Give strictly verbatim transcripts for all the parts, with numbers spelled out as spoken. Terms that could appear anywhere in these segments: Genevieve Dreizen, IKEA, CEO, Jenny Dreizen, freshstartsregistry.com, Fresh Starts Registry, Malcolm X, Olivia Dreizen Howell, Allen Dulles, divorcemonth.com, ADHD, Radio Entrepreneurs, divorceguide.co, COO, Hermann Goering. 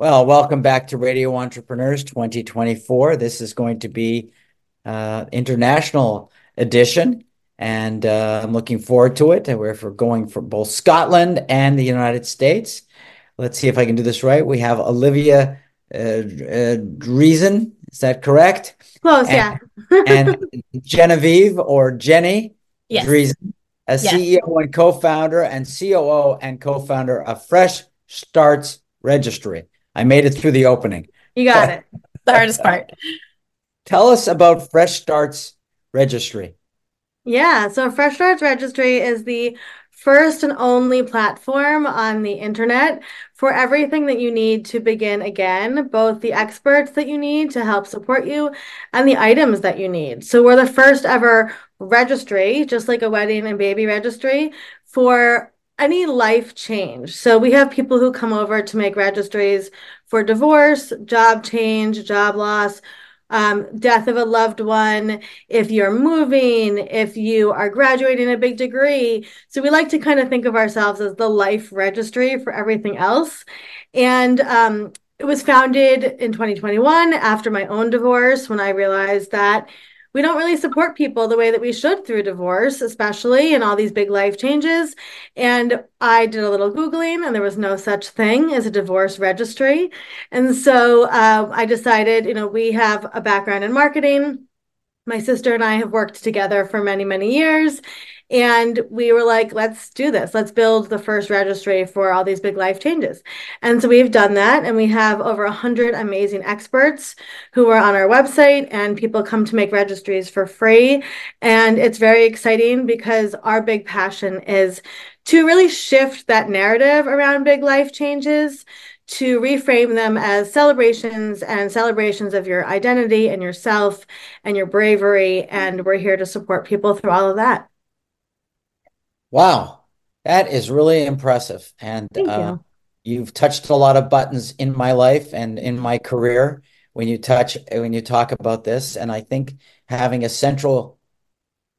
Well, welcome back to Radio Entrepreneurs twenty twenty-four. This is going to be uh, international edition, and uh, I'm looking forward to it. We're for going for both Scotland and the United States. Let's see if I can do this right. We have Olivia uh, uh, Dreizen. Is that correct? Close, and, yeah. And Genevieve or Jenny yes. Dreizen, a yes. C E O and co-founder and C O O and co-founder of Fresh Starts Registry. I made it through the opening. You got it. The hardest part. Tell us about Fresh Starts Registry. Yeah, so Fresh Starts Registry is the first and only platform on the internet for everything that you need to begin again, both the experts that you need to help support you and the items that you need. So we're the first ever registry, just like a wedding and baby registry, for any life change. So we have people who come over to make registries for divorce, job change, job loss, um, death of a loved one, if you're moving, if you are graduating a big degree. So we like to kind of think of ourselves as the life registry for everything else. And um, it was founded in twenty twenty-one after my own divorce, when I realized that we don't really support people the way that we should through divorce, especially in all these big life changes. And I did a little Googling, and there was no such thing as a divorce registry. And so uh, I decided, you know, we have a background in marketing. My sister and I have worked together for many, many years. And we were like, let's do this. Let's build the first registry for all these big life changes. And so we've done that. And we have over one hundred amazing experts who are on our website, and people come to make registries for free. And it's very exciting because our big passion is to really shift that narrative around big life changes, to reframe them as celebrations and celebrations of your identity and yourself and your bravery. And we're here to support people through all of that. Wow, that is really impressive. And Thank you. uh, you've touched a lot of buttons in my life and in my career when you touch when you talk about this. And I think having a central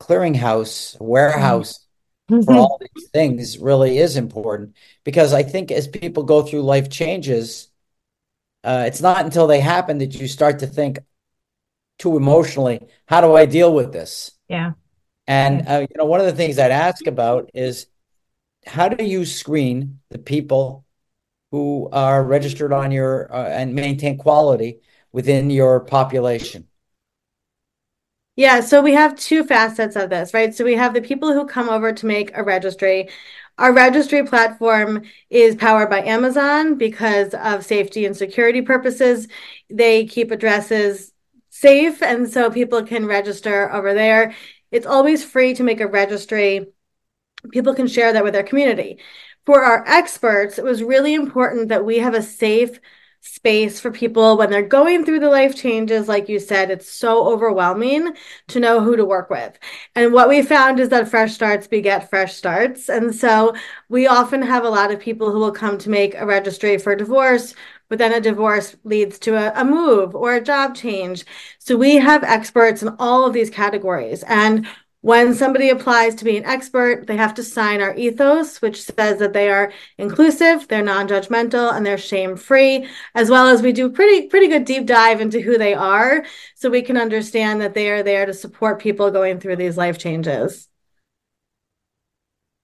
clearinghouse, warehouse mm-hmm. for all these things really is important, because I think as people go through life changes, uh, it's not until they happen that you start to think too emotionally, how do I deal with this? Yeah. And, uh, you know, one of the things I'd ask about is, how do you screen the people who are registered on your uh, and maintain quality within your population? Yeah, so we have two facets of this, right? So we have the people who come over to make a registry. Our registry platform is powered by Amazon because of safety and security purposes. They keep addresses safe, and so people can register over there. It's always free to make a registry. People can share that with their community. For our experts, it was really important that we have a safe space for people when they're going through the life changes. Like you said, it's so overwhelming to know who to work with. And what we found is that fresh starts beget fresh starts. And so we often have a lot of people who will come to make a registry for divorce, but then a divorce leads to a, a move or a job change. So we have experts in all of these categories. And when somebody applies to be an expert, they have to sign our ethos, which says that they are inclusive, they're non-judgmental, and they're shame-free, as well as we do pretty, pretty good deep dive into who they are, so we can understand that they are there to support people going through these life changes.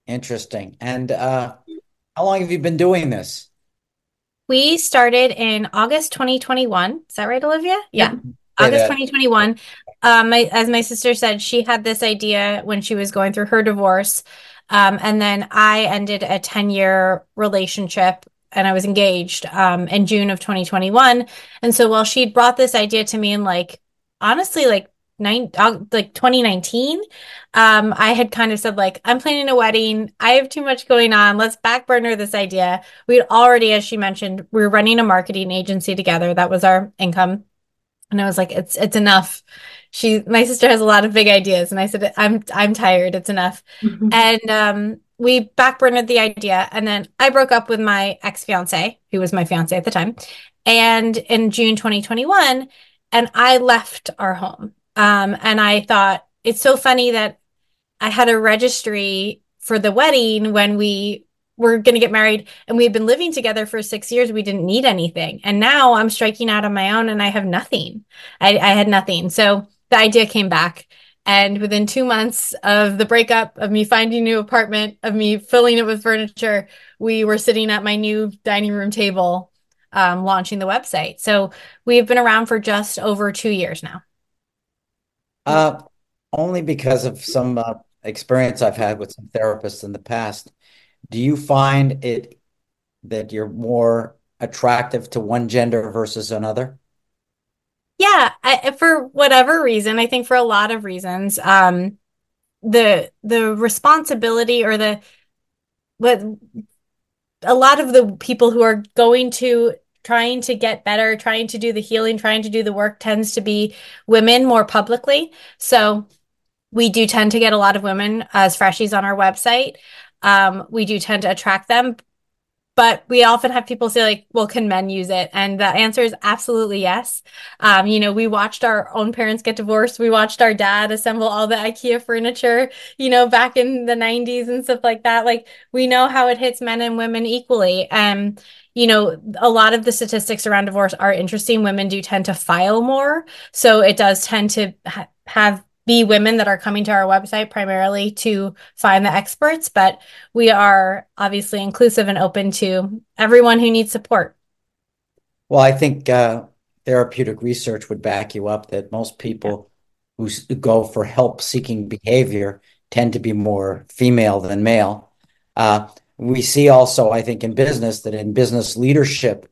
Interesting. And uh, how long have you been doing this? We started in August twenty twenty-one. Is that right, Olivia? Yeah. August twenty twenty-one. Um, my, as my sister said, she had this idea when she was going through her divorce. Um, and then I ended a ten-year relationship, and I was engaged um, in June of twenty twenty-one. And so while she'd brought this idea to me in, like, honestly, like, Nine, like twenty nineteen, um, I had kind of said, like, I'm planning a wedding. I have too much going on. Let's back burner this idea. We'd already, as she mentioned, we were running a marketing agency together. That was our income. And I was like, it's it's enough. She, my sister has a lot of big ideas. And I said, I'm I'm tired. It's enough. Mm-hmm. And um, we back burnered the idea. And then I broke up with my ex-fiance, who was my fiance at the time. And in June twenty twenty-one, and I left our home. Um, and I thought, it's so funny that I had a registry for the wedding when we we're going to get married and we've been living together for six years. We didn't need anything. And now I'm striking out on my own and I have nothing. I, I had nothing. So the idea came back. And within two months of the breakup, of me finding a new apartment, of me filling it with furniture, we were sitting at my new dining room table, um, launching the website. So we've been around for just over two years now. Uh, only because of some uh, experience I've had with some therapists in the past. Do you find it that you're more attractive to one gender versus another? Yeah, I, for whatever reason, I think for a lot of reasons, um, the the responsibility or the what a lot of the people who are going to trying to get better, trying to do the healing, trying to do the work tends to be women more publicly. So we do tend to get a lot of women as freshies on our website. Um, we do tend to attract them. But we often have people say like, well, can men use it? And the answer is absolutely yes. Um, you know, we watched our own parents get divorced. We watched our dad assemble all the IKEA furniture, you know, back in the nineties and stuff like that. Like we know how it hits men and women equally. Um, you know, a lot of the statistics around divorce are interesting. Women do tend to file more. So it does tend to ha- have be women that are coming to our website primarily to find the experts, but we are obviously inclusive and open to everyone who needs support. Well, I think uh, therapeutic research would back you up that most people yeah. who go for help-seeking behavior tend to be more female than male. Uh, we see also, I think, in business that in business leadership,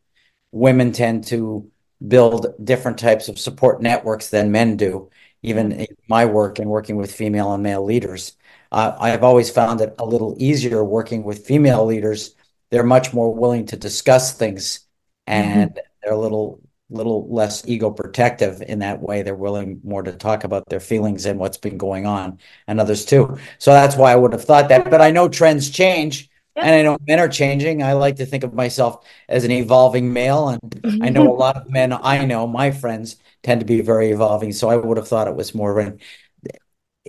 women tend to build different types of support networks than men do. Even in my work and working with female and male leaders, uh, I've always found it a little easier working with female leaders. They're much more willing to discuss things, and mm-hmm. they're a little, little less ego protective in that way. They're willing more to talk about their feelings and what's been going on, and others too. So that's why I would have thought that. But I know trends change, yeah. and I know men are changing. I like to think of myself as an evolving male, and mm-hmm. I know a lot of men I know, my friends, tend to be very evolving. So I would have thought it was more.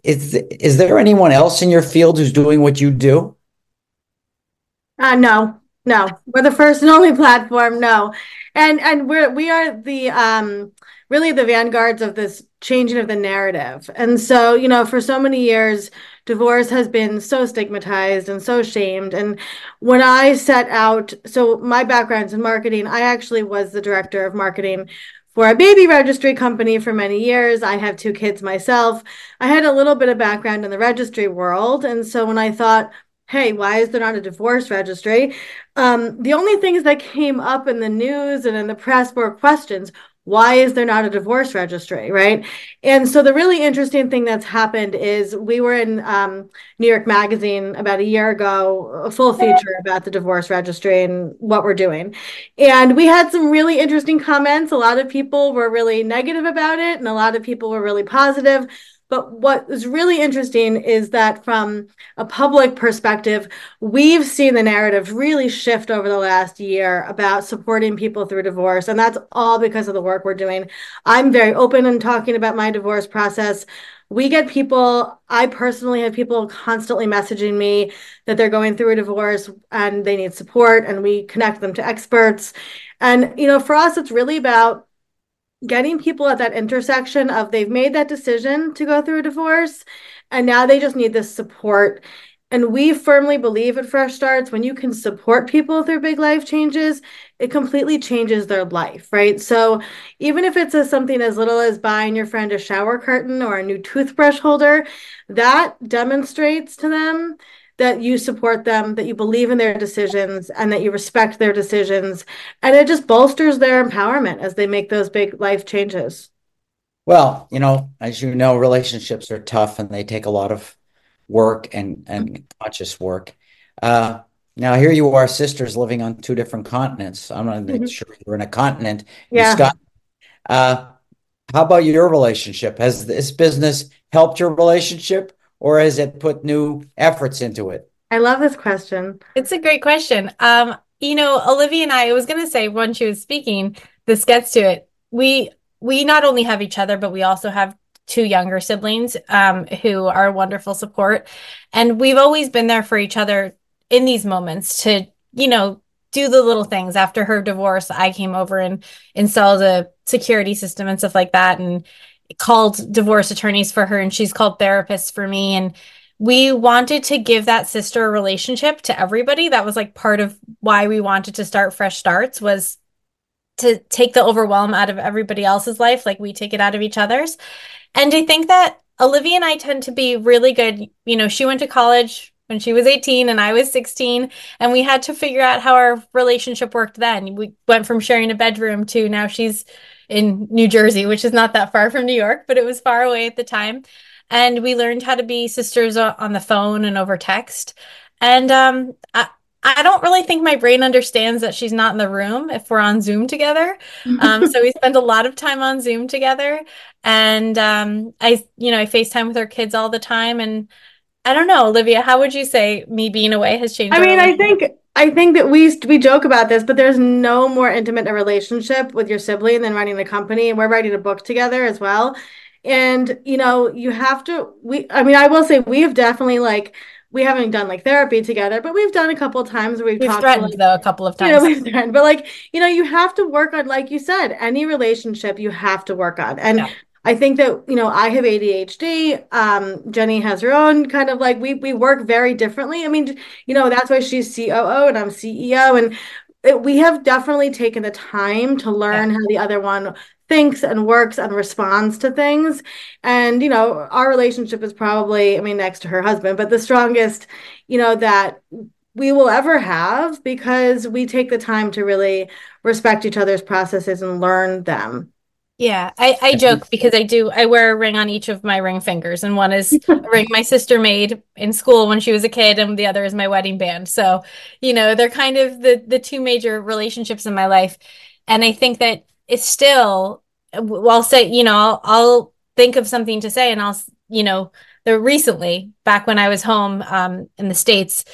Is, is there anyone else in your field who's doing what you do? Uh, no, no. We're the first and only platform. No. And, and we're, we are the, um, really the vanguards of this changing of the narrative. And so, you know, for so many years, divorce has been so stigmatized and so shamed. And when I set out, so my background's in marketing, I actually was the director of marketing for a baby registry company for many years. I have two kids myself. I had a little bit of background in the registry world. And so when I thought, hey, why is there not a divorce registry? Um, the only things that came up in the news and in the press were questions. Why is there not a divorce registry, right? And so the really interesting thing that's happened is we were in um, New York Magazine about a year ago, a full feature about the divorce registry and what we're doing. And we had some really interesting comments. A lot of people were really negative about it, and a lot of people were really positive. But what was really interesting is that from a public perspective, we've seen the narrative really shift over the last year about supporting people through divorce. And that's all because of the work we're doing. I'm very open in talking about my divorce process. We get people, I personally have people constantly messaging me that they're going through a divorce and they need support, and we connect them to experts. And, you know, for us, it's really about getting people at that intersection of they've made that decision to go through a divorce and now they just need this support. And we firmly believe at Fresh Starts, when you can support people through big life changes, it completely changes their life, right? So even if it's a, something as little as buying your friend a shower curtain or a new toothbrush holder, that demonstrates to them that you support them, that you believe in their decisions, and that you respect their decisions. And it just bolsters their empowerment as they make those big life changes. Well, you know, as you know, relationships are tough and they take a lot of work and, and conscious work. Uh, now, here you are, sisters living on two different continents. I'm not mm-hmm. sure you're in a continent. Yeah. In Scotland. Uh, how about your relationship? Has this business helped your relationship? Or has it put new efforts into it? I love this question. It's a great question. Um, you know, Olivia and I, I was going to say when she was speaking, this gets to it. We we not only have each other, but we also have two younger siblings um, who are wonderful support. And we've always been there for each other in these moments to, you know, do the little things. After her divorce, I came over and installed a security system and stuff like that, and called divorce attorneys for her, and she's called therapists for me. And we wanted to give that sister relationship to everybody. That was like part of why we wanted to start Fresh Starts, was to take the overwhelm out of everybody else's life, like we take it out of each other's. And I think that Olivia and I tend to be really good. You know, she went to college when she was eighteen and I was sixteen, and we had to figure out how our relationship worked then. We went from sharing a bedroom to now she's in New Jersey, which is not that far from New York, but it was far away at the time. And we learned how to be sisters on the phone and over text. And um, I, I don't really think my brain understands that she's not in the room if we're on Zoom together. Um, so we spend a lot of time on Zoom together. And um, I, you know, I FaceTime with her kids all the time. And I don't know, Olivia, how would you say me being away has changed? I mean, I think I think that we we joke about this, but there's no more intimate a relationship with your sibling than running a company. And we're writing a book together as well. And, you know, you have to, we, I mean, I will say we've definitely like, we haven't done like therapy together, but we've done a couple of times where we've, we've talked threatened, like, though, a couple of times, you know, we've threatened, but like, you know, you have to work on, like you said, any relationship you have to work on. And yeah. I think that, you know, I have A D H D. Um, Jenny has her own kind of like, we, we work very differently. I mean, you know, that's why she's C O O and I'm C E O, and it, we have definitely taken the time to learn yeah. how the other one thinks and works and responds to things. And, you know, our relationship is probably, I mean, next to her husband, but the strongest, you know, that we will ever have, because we take the time to really respect each other's processes and learn them. Yeah, I, I joke because I do. I wear a ring on each of my ring fingers, and one is a ring my sister made in school when she was a kid, and the other is my wedding band. So, you know, they're kind of the the two major relationships in my life. And I think that it's still, I'll say, you know, I'll, I'll think of something to say, and I'll, you know, the recently, back when I was home um, in the States,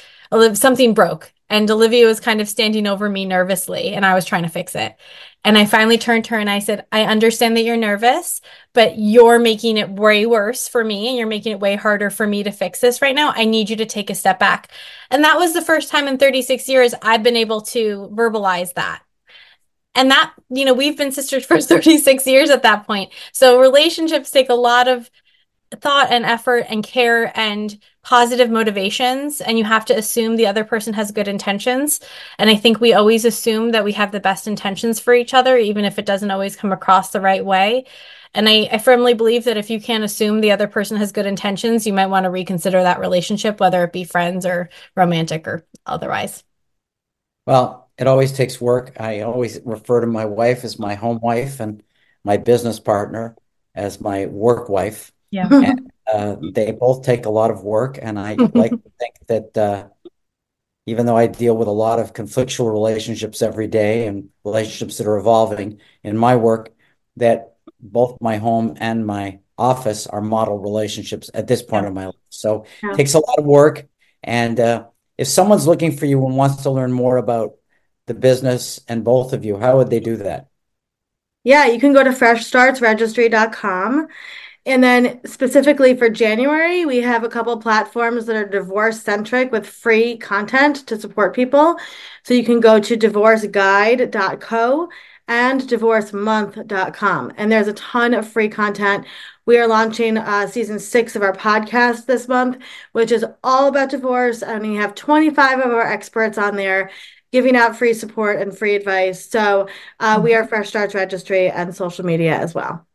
something broke. And Olivia was kind of standing over me nervously, and I was trying to fix it. And I finally turned to her and I said, I understand that you're nervous, but you're making it way worse for me, and you're making it way harder for me to fix this right now. I need you to take a step back. And that was the first time in thirty-six years I've been able to verbalize that. And that, you know, we've been sisters for thirty-six years at that point. So relationships take a lot of thought and effort and care and positive motivations, and you have to assume the other person has good intentions. And I think we always assume that we have the best intentions for each other, even if it doesn't always come across the right way. And I, I firmly believe that if you can't assume the other person has good intentions, you might want to reconsider that relationship, whether it be friends or romantic or otherwise. Well, it always takes work. I always refer to my wife as my home wife and my business partner as my work wife. Yeah, and, uh, they both take a lot of work, and I like to think that uh, even though I deal with a lot of conflictual relationships every day and relationships that are evolving in my work, that both my home and my office are model relationships at this point yeah. of my life. So yeah. it takes a lot of work, and uh, if someone's looking for you and wants to learn more about the business and both of you, how would they do that? Yeah, you can go to fresh starts registry dot com. And then specifically for January, we have a couple of platforms that are divorce-centric with free content to support people. So you can go to divorce guide dot co and divorce month dot com. And there's a ton of free content. We are launching uh, season six of our podcast this month, which is all about divorce. And we have twenty-five of our experts on there giving out free support and free advice. So uh, we are Fresh Starts Registry and social media as well.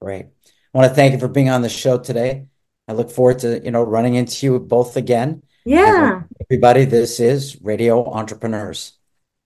Great. I want to thank you for being on the show today. I look forward to, you know, running into you both again. Yeah. And everybody, this is Radio Entrepreneurs.